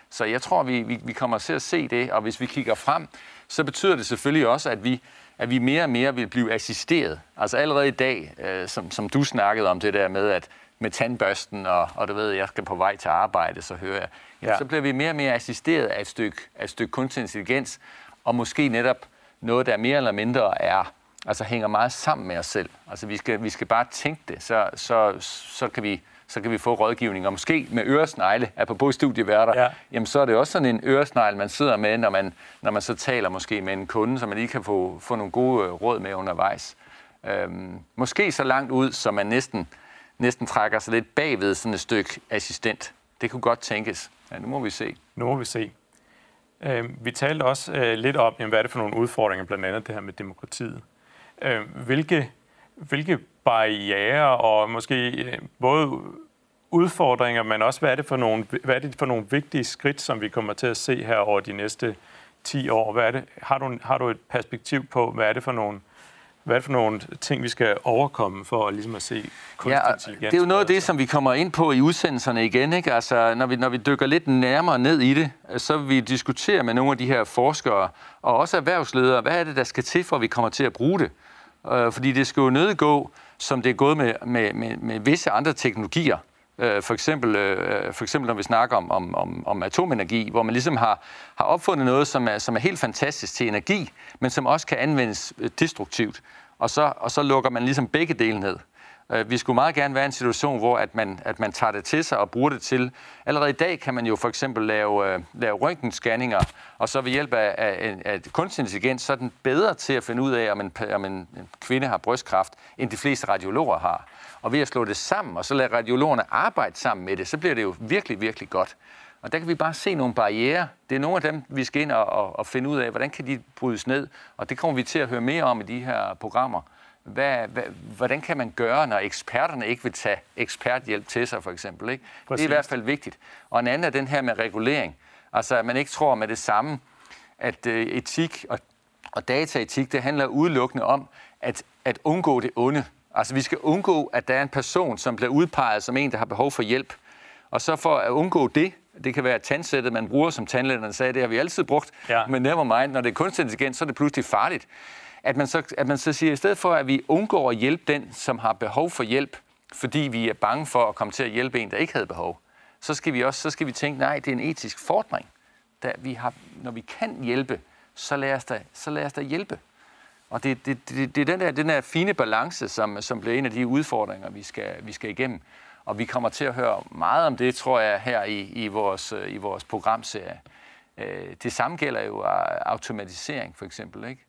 Så jeg tror, vi, vi, vi kommer til at se det, og hvis vi kigger frem, så betyder det selvfølgelig også, at vi, at vi mere og mere vil blive assisteret. Altså allerede i dag, øh, som, som du snakkede om det der med, at med tandbørsten, og, og du ved, jeg skal på vej til arbejde, så hører jeg. Jamen, ja. Så bliver vi mere og mere assisteret af et stykke, af et stykke kunstig intelligens, og måske netop noget, der mere eller mindre er, altså hænger meget sammen med os selv. Altså vi skal, vi skal bare tænke det, så, så, så, kan vi, så kan vi få rådgivning. Og måske med øresnegle, apropos studieværter, ja. Jamen så er det også sådan en øresnegle, man sidder med, når man, når man så taler måske med en kunde, så man lige kan få, få nogle gode råd med undervejs. Øhm, måske så langt ud, så man næsten, næsten trækker sig lidt bagved sådan et stykke assistent. Det kunne godt tænkes. Ja, nu må vi se. Nu må vi se. Vi talte også lidt om, hvad er det for nogle udfordringer, blandt andet det her med demokratiet. Hvilke, hvilke barrierer og måske både udfordringer, men også hvad er, det for nogle, hvad er det for nogle vigtige skridt, som vi kommer til at se her over de næste ti år? Hvad er det, har, du, har du et perspektiv på, hvad er det for nogle... Hvad er det for nogle ting, vi skal overkomme for at, ligesom at se kunstig intelligens? Ja, det er jo noget af det, som vi kommer ind på i udsendelserne igen. Ikke? Altså, når, vi, når vi dykker lidt nærmere ned i det, så vil vi diskutere med nogle af de her forskere og også erhvervsledere, hvad er det, der skal til, for at vi kommer til at bruge det? Fordi det skal jo nødgå, som det er gået med, med, med, med visse andre teknologier. For eksempel, for eksempel når vi snakker om, om, om, om atomenergi, hvor man ligesom har, har opfundet noget, som er, som er helt fantastisk til energi, men som også kan anvendes destruktivt. Og så, og så lukker man ligesom begge dele ned. Vi skulle meget gerne være i en situation, hvor at man, at man tager det til sig og bruger det til. Allerede i dag kan man jo for eksempel lave, lave røntgenscanninger, og så ved hjælp af, af, af kunstig intelligens, så er den bedre til at finde ud af, om en, om en kvinde har brystkræft, end de fleste radiologer har. Og ved at slå det sammen, og så lade radiologerne arbejde sammen med det, så bliver det jo virkelig, virkelig godt. Og der kan vi bare se nogle barrierer. Det er nogle af dem, vi skal ind og, og, og finde ud af, hvordan kan de brydes ned. Og det kommer vi til at høre mere om i de her programmer. Hvad, hvad, hvordan kan man gøre, når eksperterne ikke vil tage eksperthjælp til sig, for eksempel? Ikke? Det er i hvert fald vigtigt. Og en anden er den her med regulering. Altså, at man ikke tror med det samme, at øh, etik og, og dataetik, det handler udelukkende om at, at undgå det onde. Altså, vi skal undgå, at der er en person, som bliver udpeget som en, der har behov for hjælp. Og så for at undgå det, det kan være tandsættet, man bruger, som tandlægerne sagde, det har vi altid brugt, ja. Men nevermind, når det er kunstig intelligens, så er det pludselig farligt. At man, så, at man så siger, at i stedet for, at vi undgår at hjælpe den, som har behov for hjælp, fordi vi er bange for at komme til at hjælpe en, der ikke havde behov, så skal vi også så skal vi tænke, nej, det er en etisk fordring. Da vi har, når vi kan hjælpe, så lad os da, så lad os da hjælpe. Og det, det, det, det er den der, den der fine balance, som, som bliver en af de udfordringer, vi skal, vi skal igennem. Og vi kommer til at høre meget om det, tror jeg, her i, i, vores, i vores programserie. Det samme gælder jo automatisering, for eksempel, ikke?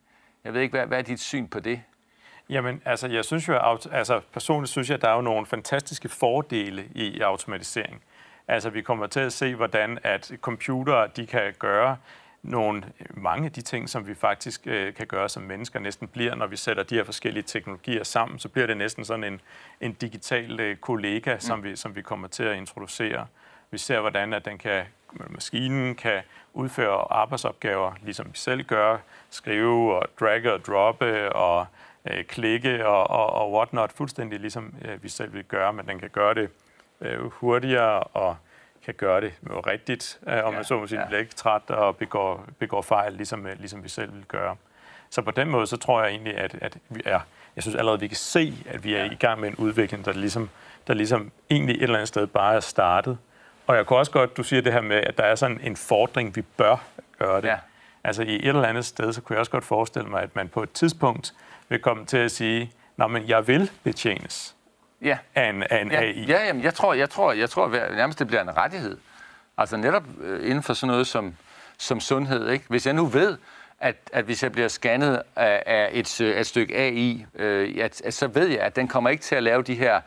Jeg ved ikke, hvad, hvad er dit syn på det? Jamen, altså, jeg synes jo, altså, personligt synes jeg, at der er jo nogle fantastiske fordele i automatisering. Altså, vi kommer til at se, hvordan at computere, de kan gøre nogle, mange af de ting, som vi faktisk øh, kan gøre som mennesker, næsten bliver, når vi sætter de her forskellige teknologier sammen, så bliver det næsten sådan en, en digital øh, kollega, mm. som, vi, som vi kommer til at introducere. Vi ser, hvordan at den kan, maskinen kan udføre arbejdsopgaver, ligesom vi selv gør, skrive og dragge og droppe og øh, klikke og, og, og whatnot, fuldstændig ligesom øh, vi selv vil gøre, men den kan gøre det øh, hurtigere og kan gøre det rigtigt, øh, om man så må sige, bliver ikke træt og begår, begår fejl, ligesom, øh, ligesom vi selv vil gøre. Så på den måde, så tror jeg egentlig, at, at vi er, jeg synes allerede, vi kan se, at vi er i gang med en udvikling, der ligesom, der ligesom egentlig et eller andet sted bare er startet. Og jeg kunne også godt, du siger det her med, at der er sådan en fordring, vi bør gøre det. Ja. Altså i et eller andet sted, så kunne jeg også godt forestille mig, at man på et tidspunkt vil komme til at sige, nå, men jeg vil betjenes ja. af en, af en ja. A I. Ja, jamen, jeg tror, jeg tror, jeg tror nærmest, det bliver en rettighed. Altså netop inden for sådan noget som, som sundhed, ikke? Hvis jeg nu ved, at, at hvis jeg bliver scannet af, af et, et stykke A I, øh, at, at så ved jeg, at den kommer ikke til at lave de her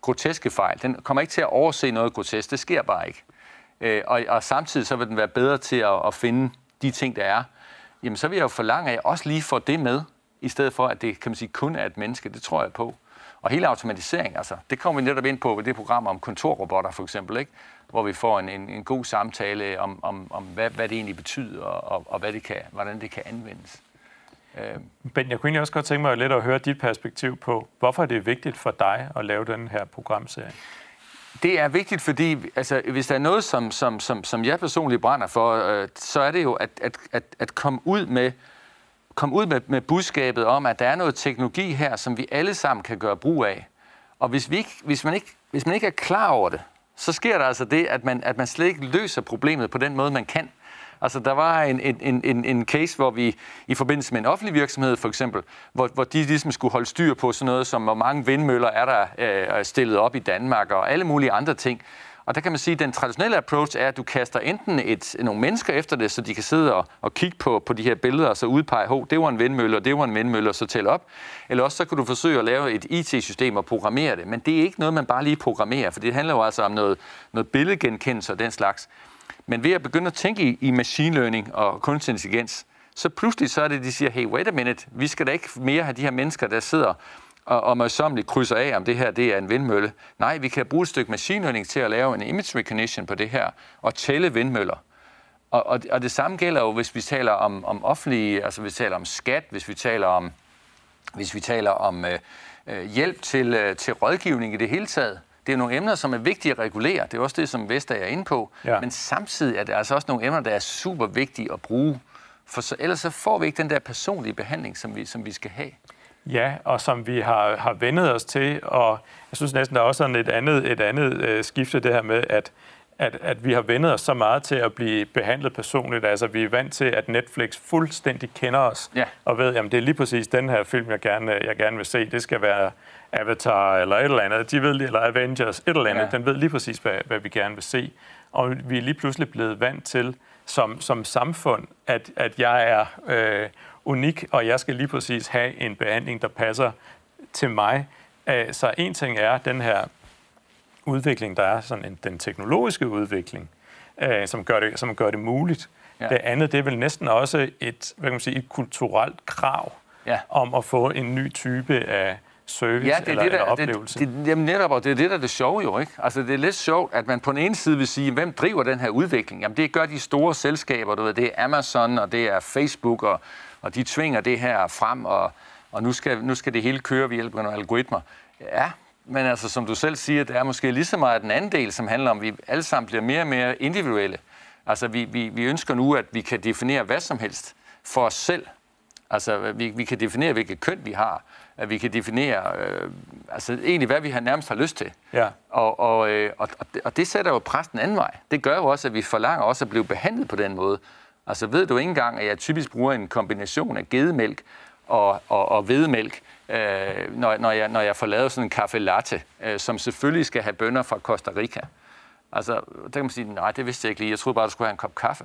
groteske fejl. Den kommer ikke til at overse noget grotesk. Det sker bare ikke. Øh, og, og samtidig så vil den være bedre til at, at finde de ting, der er. Jamen, så vil jeg jo forlange, at jeg også lige får det med, i stedet for, at det kan man sige, kun er et menneske. Det tror jeg på. Og hele automatisering, altså, det kommer vi netop ind på ved det program om kontorrobotter, for eksempel, ikke? Hvor vi får en, en, en god samtale om, om, om hvad, hvad det egentlig betyder, og, og hvad det kan, hvordan det kan anvendes. Ben, jeg kunne egentlig også godt tænke mig lidt at høre dit perspektiv på, hvorfor det er vigtigt for dig at lave den her programserie? Det er vigtigt, fordi altså, hvis der er noget, som, som, som, som jeg personligt brænder for, øh, så er det jo at, at, at, at komme ud, med, komme ud med, med budskabet om, at der er noget teknologi her, som vi alle sammen kan gøre brug af. Og hvis, vi ikke, hvis, man, ikke, hvis man ikke er klar over det, så sker der altså det, at man, at man slet ikke løser problemet på den måde, man kan. Altså, der var en, en, en, en case, hvor vi i forbindelse med en offentlig virksomhed, for eksempel, hvor, hvor de ligesom skulle holde styr på sådan noget som, hvor mange vindmøller er der øh, stillet op i Danmark, og alle mulige andre ting. Og der kan man sige, at den traditionelle approach er, at du kaster enten et, nogle mennesker efter det, så de kan sidde og, og kigge på, på de her billeder, og så udpege, hov, det var en vindmølle, og det var en vindmølle, og så tælle op. Eller også så kan du forsøge at lave et I T-system og programmere det. Men det er ikke noget, man bare lige programmerer, for det handler jo altså om noget, noget billedgenkendelse og den slags. Men ved at begynde at tænke i, i machine learning og kunstig intelligens, så pludselig så er det, de siger, hey, wait a minute, vi skal da ikke mere have de her mennesker, der sidder og, og møjsommeligt krydser af, om det her det er en vindmølle. Nej, vi kan bruge et stykke machine learning til at lave en image recognition på det her og tælle vindmøller. Og, og, og det samme gælder jo, hvis vi taler om, om offentlige, altså hvis vi taler om skat, hvis vi taler om, hvis vi taler om øh, øh, hjælp til, øh, til rådgivning i det hele taget. Det er nogle emner, som er vigtige at regulere. Det er også det, som Vestager er inde på. Ja. Men samtidig er det altså også nogle emner, der er super vigtige at bruge. For så, ellers så får vi ikke den der personlige behandling, som vi, som vi skal have. Ja, og som vi har, har vendet os til. Og jeg synes næsten, der er også sådan et andet, et andet øh, skifte, det her med, at, at, at vi har vendet os så meget til at blive behandlet personligt. Altså, vi er vant til, at Netflix fuldstændig kender os. Ja. Og ved, jamen det er lige præcis den her film, jeg gerne, jeg gerne vil se. Det skal være Avatar eller et eller andet, de ved, eller Avengers, et eller andet, ja. Den ved lige præcis, hvad, hvad vi gerne vil se. Og vi er lige pludselig blevet vant til, som, som samfund, at, at jeg er øh, unik, og jeg skal lige præcis have en behandling, der passer til mig. Så en ting er den her udvikling, der er sådan en, den teknologiske udvikling, øh, som, gør det, som gør det muligt. Ja. Det andet, det er vel næsten også et, hvad kan man sige, et kulturelt krav, ja, om at få en ny type af service, ja, det er eller, det, der, eller oplevelse. Det, det, jamen netop, og det er det, der er det sjove jo, ikke? Altså, det er lidt sjovt, at man på den ene side vil sige, hvem driver den her udvikling? Jamen, det gør de store selskaber, du ved, det er Amazon, og det er Facebook, og, og de tvinger det her frem, og, og nu, skal, nu skal det hele køre ved hjælp af nogle algoritmer. Ja, men altså, som du selv siger, det er måske lige så meget den anden del, som handler om, at vi alle sammen bliver mere og mere individuelle. Altså, vi, vi, vi ønsker nu, at vi kan definere hvad som helst for os selv. Altså, vi, vi kan definere, hvilket køn vi har, at vi kan definere øh, altså egentlig, hvad vi har nærmest har lyst til. Ja. Og, og, øh, og, og det sætter jo pres den anden vej. Det gør jo også, at vi forlanger også at blive behandlet på den måde. Altså, ved du ikke engang, at jeg typisk bruger en kombination af gedemælk og, og, og hvedemælk, øh, når, når, jeg, når jeg får lavet sådan en kaffe latte, øh, som selvfølgelig skal have bønner fra Costa Rica. Altså, der kan man sige, nej, det vidste jeg ikke lige. Jeg troede bare, du skulle have en kop kaffe.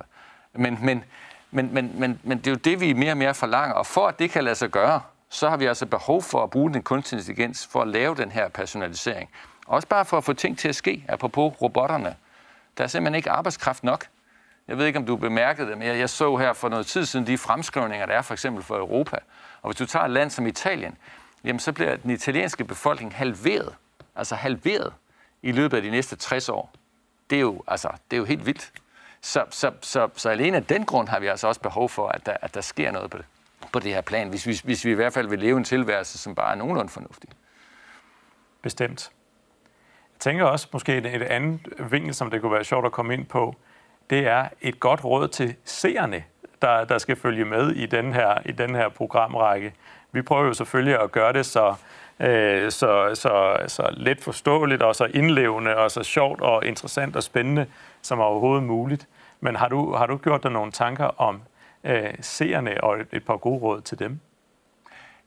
Men, men, men, men, men, men det er jo det, vi mere og mere forlanger. Og for at det kan lade sig gøre, så har vi altså behov for at bruge den kunstig intelligens for at lave den her personalisering. Også bare for at få ting til at ske, apropos robotterne. Der er simpelthen ikke arbejdskraft nok. Jeg ved ikke, om du bemærkede det, men jeg så her for noget tid siden de fremskrivninger, der er for eksempel for Europa. Og hvis du tager et land som Italien, jamen så bliver den italienske befolkning halveret, altså halveret i løbet af de næste tres år. Det er jo, altså, det er jo helt vildt. Så, så, så, så alene af den grund har vi altså også behov for, at der, at der sker noget på det, på det her plan, hvis vi, hvis vi i hvert fald vil leve en tilværelse, som bare er nogenlunde fornuftig. Bestemt. Jeg tænker også måske et, et andet vinkel, som det kunne være sjovt at komme ind på, det er et godt råd til seerne, der, der skal følge med i den her, i den her programrække. Vi prøver jo selvfølgelig at gøre det så, øh, så, så, så let forståeligt og så indlevende og så sjovt og interessant og spændende som overhovedet muligt. Men har du, har du gjort dig nogle tanker om øh, seerne og et, et par gode råd til dem?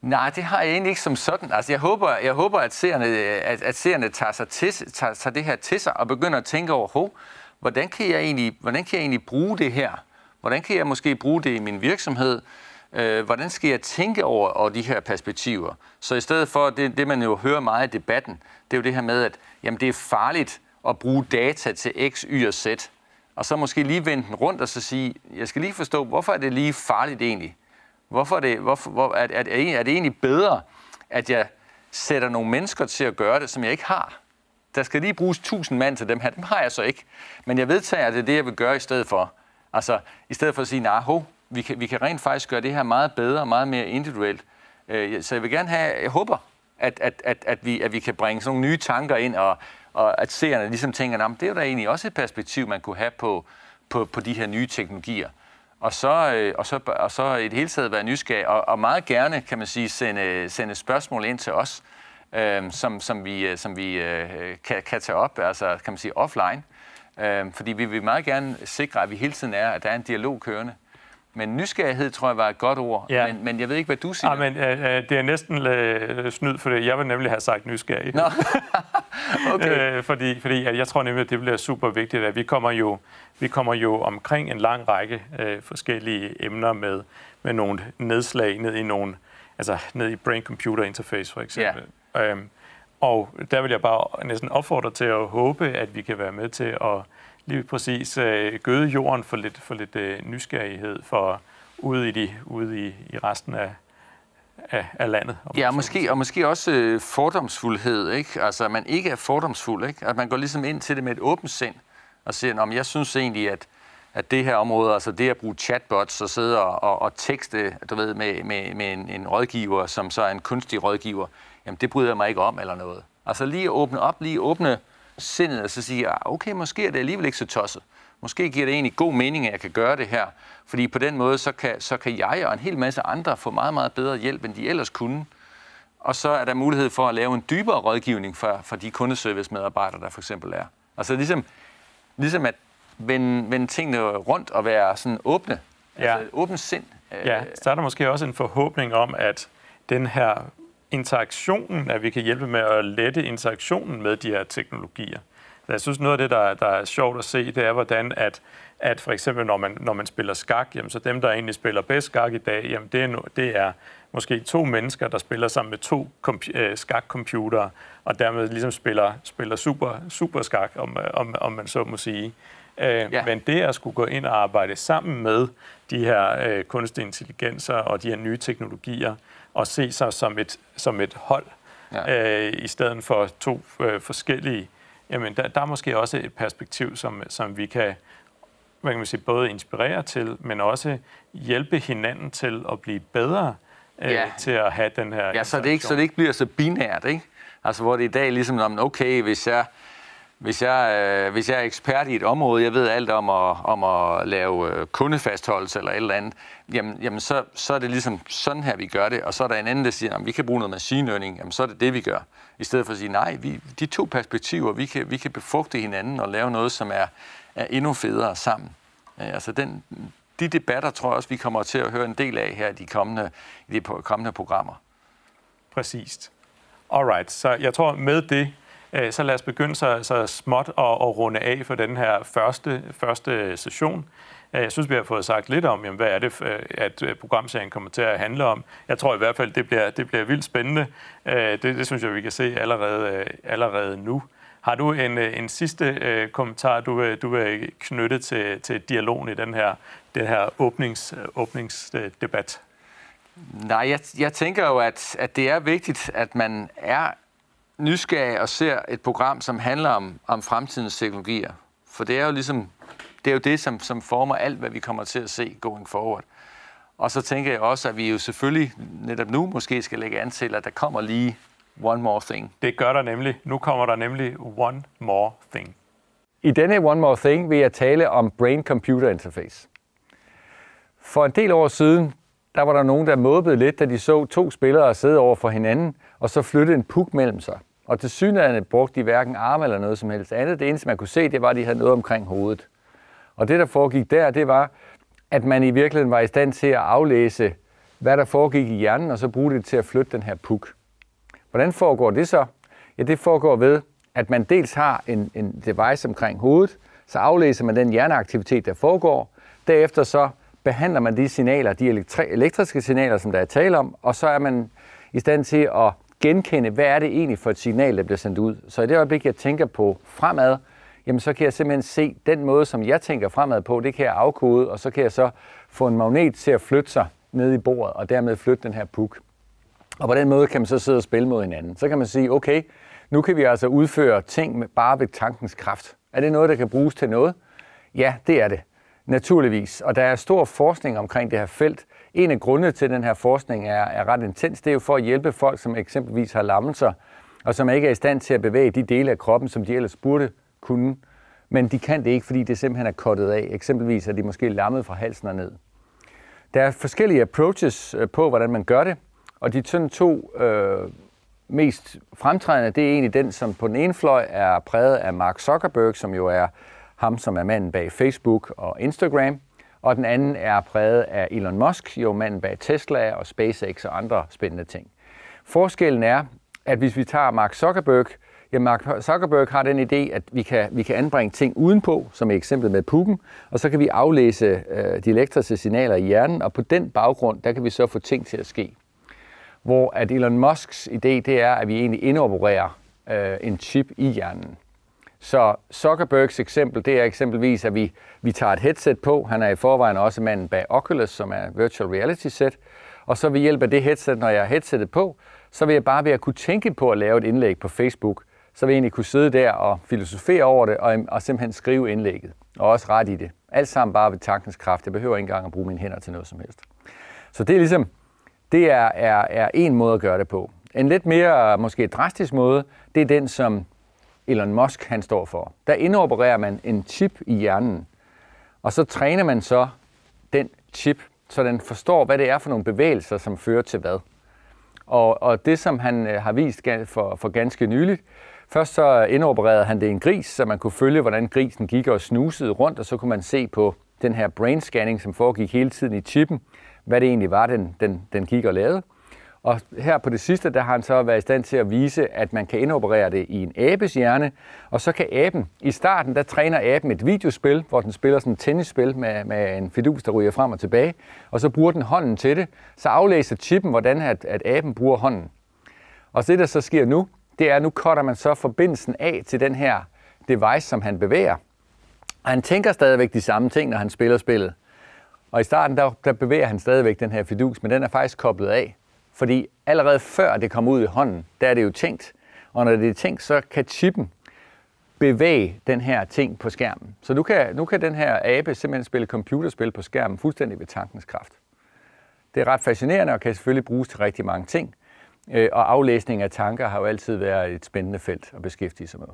Nej, det har jeg egentlig ikke som sådan. Altså, jeg håber, jeg håber at seerne, at, at seerne tager, sig til, tager, tager det her til sig og begynder at tænke over, hov, hvordan kan jeg egentlig, hvordan kan jeg egentlig bruge det her? Hvordan kan jeg måske bruge det i min virksomhed? Hvordan skal jeg tænke over, over de her perspektiver? Så i stedet for det, det, man jo hører meget i debatten, det er jo det her med, at jamen, det er farligt at bruge data til X, Y og Z. Og så måske lige vende den rundt og så sige, jeg skal lige forstå, hvorfor er det lige farligt egentlig? Hvorfor er det, hvorfor, hvor, er, er, er det egentlig bedre, at jeg sætter nogle mennesker til at gøre det, som jeg ikke har? Der skal lige bruges tusind mand til dem her. Dem har jeg så ikke. Men jeg vedtager, at det er det, jeg vil gøre i stedet for. Altså, i stedet for at sige, nej, nah, ho, vi kan, vi kan rent faktisk gøre det her meget bedre og meget mere individuelt. Så jeg vil gerne have, jeg håber, at, at, at, at, vi, at vi kan bringe sådan nogle nye tanker ind, og, og at seerne ligesom tænker, det er jo da egentlig også et perspektiv, man kunne have på, på, på de her nye teknologier. Og så, og, så, og så i det hele taget være nysgerrig, og, og meget gerne, kan man sige, sende, sende spørgsmål ind til os, øh, som, som vi, som vi øh, kan, kan tage op, altså kan man sige offline. Øh, fordi vi vil meget gerne sikre, at vi hele tiden er, at der er en dialog kørende. Men nysgerrighed, tror jeg, var et godt ord. Ja. Men, men jeg ved ikke, hvad du siger. Ja, men, øh, det er næsten øh, snyd, for det. Jeg vil nemlig have sagt nysgerrighed. Nå. Okay. øh, fordi fordi jeg tror nemlig, at det bliver super vigtigt, at vi kommer jo, vi kommer jo omkring en lang række øh, forskellige emner med, med nogle nedslag ned i, nogle, altså, ned i brain-computer interface, for eksempel. Ja. Øhm, og der vil jeg bare næsten opfordre til at håbe, at vi kan være med til at lige præcis øh, gøde jorden for lidt, for lidt øh, nysgerrighed for ude i, de, ude i, i resten af, af, af landet. Ja, og måske, og måske også øh, fordomsfuldhed, ikke? Altså, at man ikke er fordomsfuld, ikke? At man går ligesom ind til det med et åbent sind og siger, om jeg synes egentlig, at, at det her område, altså det at bruge chatbots og sidde og, og, og tekste, du ved, med, med, med en, en rådgiver, som så er en kunstig rådgiver, jamen det bryder jeg mig ikke om eller noget. Altså lige at åbne op, lige åbne sindet, og så siger jeg, okay, måske er det alligevel ikke så tosset. Måske giver det egentlig god mening, at jeg kan gøre det her. Fordi på den måde, så kan, så kan jeg og en hel masse andre få meget, meget bedre hjælp, end de ellers kunne. Og så er der mulighed for at lave en dybere rådgivning for, for de kundeservicemedarbejdere, der for eksempel er. Altså ligesom, ligesom at vende, vende tingene rundt og være sådan åbne. Ja. Altså åbent sind. Ja, så er der måske også en forhåbning om, at den her interaktionen, at vi kan hjælpe med at lette interaktionen med de her teknologier. Så jeg synes, noget af det, der, der er sjovt at se, det er, hvordan at, at for eksempel, når man, når man spiller skak, jamen, så dem, der egentlig spiller bedst skak i dag, jamen, det, er, det er måske to mennesker, der spiller sammen med to komp- skakcomputere, og dermed ligesom spiller, spiller super, super skak, om, om, om man så må sige. Ja. Men det at skulle gå ind og arbejde sammen med de her øh, kunstige intelligenser og de her nye teknologier, og se sig som et, som et hold, ja. øh, i stedet for to øh, forskellige, jamen der, der er måske også et perspektiv, som, som vi kan, hvad kan man sige, både inspirere til, men også hjælpe hinanden til at blive bedre øh, ja. til at have den her ja, så det ikke så det ikke bliver så binært, ikke? Altså hvor det i dag ligesom, okay, hvis jeg Hvis jeg, øh, hvis jeg er ekspert i et område, jeg ved alt om at, om at lave kundefastholdelse eller et eller andet, jamen, jamen så, så er det ligesom sådan her, vi gør det. Og så er der en anden, der siger, at vi kan bruge noget machine learning, jamen så er det det, vi gør. I stedet for at sige, nej, vi, de to perspektiver, vi kan, vi kan befrugte hinanden og lave noget, som er, er endnu federe sammen. Altså den, de debatter, tror jeg også, vi kommer til at høre en del af her i de kommende, i de kommende programmer. Præcist. Alright, så jeg tror med det, så lad os begynde så, så småt at, at runde af for den her første, første session. Jeg synes, vi har fået sagt lidt om, jamen, hvad er det, at programserien kommer til at handle om. Jeg tror i hvert fald, det bliver, det bliver vildt spændende. Det, det synes jeg, vi kan se allerede, allerede nu. Har du en, en sidste øh, kommentar, du, du er knyttet til, til dialogen i den her, den her åbnings, åbningsdebat? Nej, jeg, jeg tænker jo, at, at det er vigtigt, at man er nysgerrig og ser et program, som handler om, om fremtidens teknologier. For det er jo ligesom, det er jo det, som, som former alt, hvad vi kommer til at se going forward. Og så tænker jeg også, at vi jo selvfølgelig netop nu måske skal lægge an til, at der kommer lige one more thing. Det gør der nemlig. Nu kommer der nemlig one more thing. I denne one more thing vil jeg tale om brain-computer interface. For en del år siden, der var der nogen, der måbede lidt, da de så to spillere sidde over for hinanden, og så flyttede en puk mellem sig. Og tilsyneladende brugte de hverken arme eller noget som helst andet. Det eneste, man kunne se, det var, at de havde noget omkring hovedet. Og det, der foregik der, det var, at man i virkeligheden var i stand til at aflæse, hvad der foregik i hjernen, og så bruge det til at flytte den her puk. Hvordan foregår det så? Ja, det foregår ved, at man dels har en, en device omkring hovedet, så aflæser man den hjerneaktivitet, der foregår. Derefter så behandler man de signaler, de elektri- elektriske signaler, som der er tale om, og så er man i stand til at genkende, hvad er det egentlig for et signal, der bliver sendt ud. Så i det øjeblik, jeg tænker på fremad, jamen så kan jeg simpelthen se den måde, som jeg tænker fremad på, det kan jeg afkode, og så kan jeg så få en magnet til at flytte sig ned i bordet, og dermed flytte den her puk. Og på den måde kan man så sidde og spille mod hinanden. Så kan man sige, okay, nu kan vi altså udføre ting med bare ved tankens kraft. Er det noget, der kan bruges til noget? Ja, det er det. Naturligvis. Og der er stor forskning omkring det her felt. En af grundene til den her forskning er, er ret intens. Det er jo for at hjælpe folk, som eksempelvis har lammelser, og som ikke er i stand til at bevæge de dele af kroppen, som de ellers burde kunne. Men de kan det ikke, fordi det simpelthen er kottet af. Eksempelvis er de måske lammet fra halsen og ned. Der er forskellige approaches på, hvordan man gør det. Og de sådan to øh, mest fremtrædende, det er egentlig den, som på den ene fløj er præget af Mark Zuckerberg, som jo er ham, som er manden bag Facebook og Instagram. Og den anden er præget af Elon Musk, jo manden bag Tesla og SpaceX og andre spændende ting. Forskellen er, at hvis vi tager Mark Zuckerberg, ja, Mark Zuckerberg har den idé, at vi kan, vi kan anbringe ting udenpå, som i eksemplet med pukken, og så kan vi aflæse øh, de elektriske signaler i hjernen, og på den baggrund, der kan vi så få ting til at ske. Hvor at Elon Musks idé, det er, at vi egentlig indopererer øh, en chip i hjernen. Så Zuckerbergs eksempel, det er eksempelvis, at vi, vi tager et headset på. Han er i forvejen også manden bag Oculus, som er virtual reality set. Og så ved hjælp af det headset, når jeg har headsetet på, så vil jeg bare ved at kunne tænke på at lave et indlæg på Facebook, så vil jeg egentlig kunne sidde der og filosofere over det, og, og simpelthen skrive indlægget. Og også ret i det. Alt sammen bare ved tankens kraft. Jeg behøver ikke engang at bruge mine hænder til noget som helst. Så det er ligesom... Det er, er, er en måde at gøre det på. En lidt mere, måske drastisk måde, det er den, som Elon Musk han står for. Der indopererer man en chip i hjernen, og så træner man så den chip, så den forstår, hvad det er for nogle bevægelser, som fører til hvad. Og, og det, som han har vist for, for ganske nyligt, først så indopererede han det i en gris, så man kunne følge, hvordan grisen gik og snusede rundt, og så kunne man se på den her brain scanning, som foregik hele tiden i chippen, hvad det egentlig var, den, den, den gik og lavede. Og her på det sidste, der har han så været i stand til at vise, at man kan indoperere det i en abes hjerne, og så kan aben, i starten, der træner aben et videospil, hvor den spiller sådan et tennisspil med, med en fidus, der ryger frem og tilbage, og så bruger den hånden til det, så aflæser chippen, hvordan at, at aben bruger hånden. Og det, der så sker nu, det er, at nu cutter man så forbindelsen af til den her device, som han bevæger. Og han tænker stadigvæk de samme ting, når han spiller spillet. Og i starten, der, der bevæger han stadigvæk den her fidus, men den er faktisk koblet af. Fordi allerede før det kommer ud i hånden, der er det jo tænkt. Og når det er tænkt, så kan chippen bevæge den her ting på skærmen. Så nu kan, nu kan den her abe simpelthen spille computerspil på skærmen fuldstændig ved tankens kraft. Det er ret fascinerende og kan selvfølgelig bruges til rigtig mange ting. Og aflæsning af tanker har jo altid været et spændende felt at beskæftige sig med.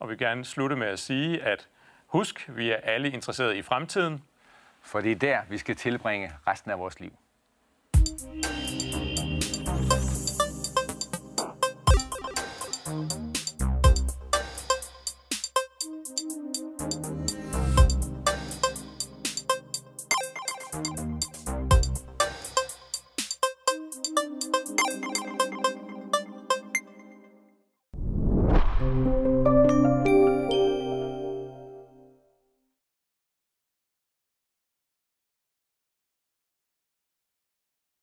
Og vi vil gerne slutte med at sige, at husk, vi er alle interesserede i fremtiden. For det er der, vi skal tilbringe resten af vores liv.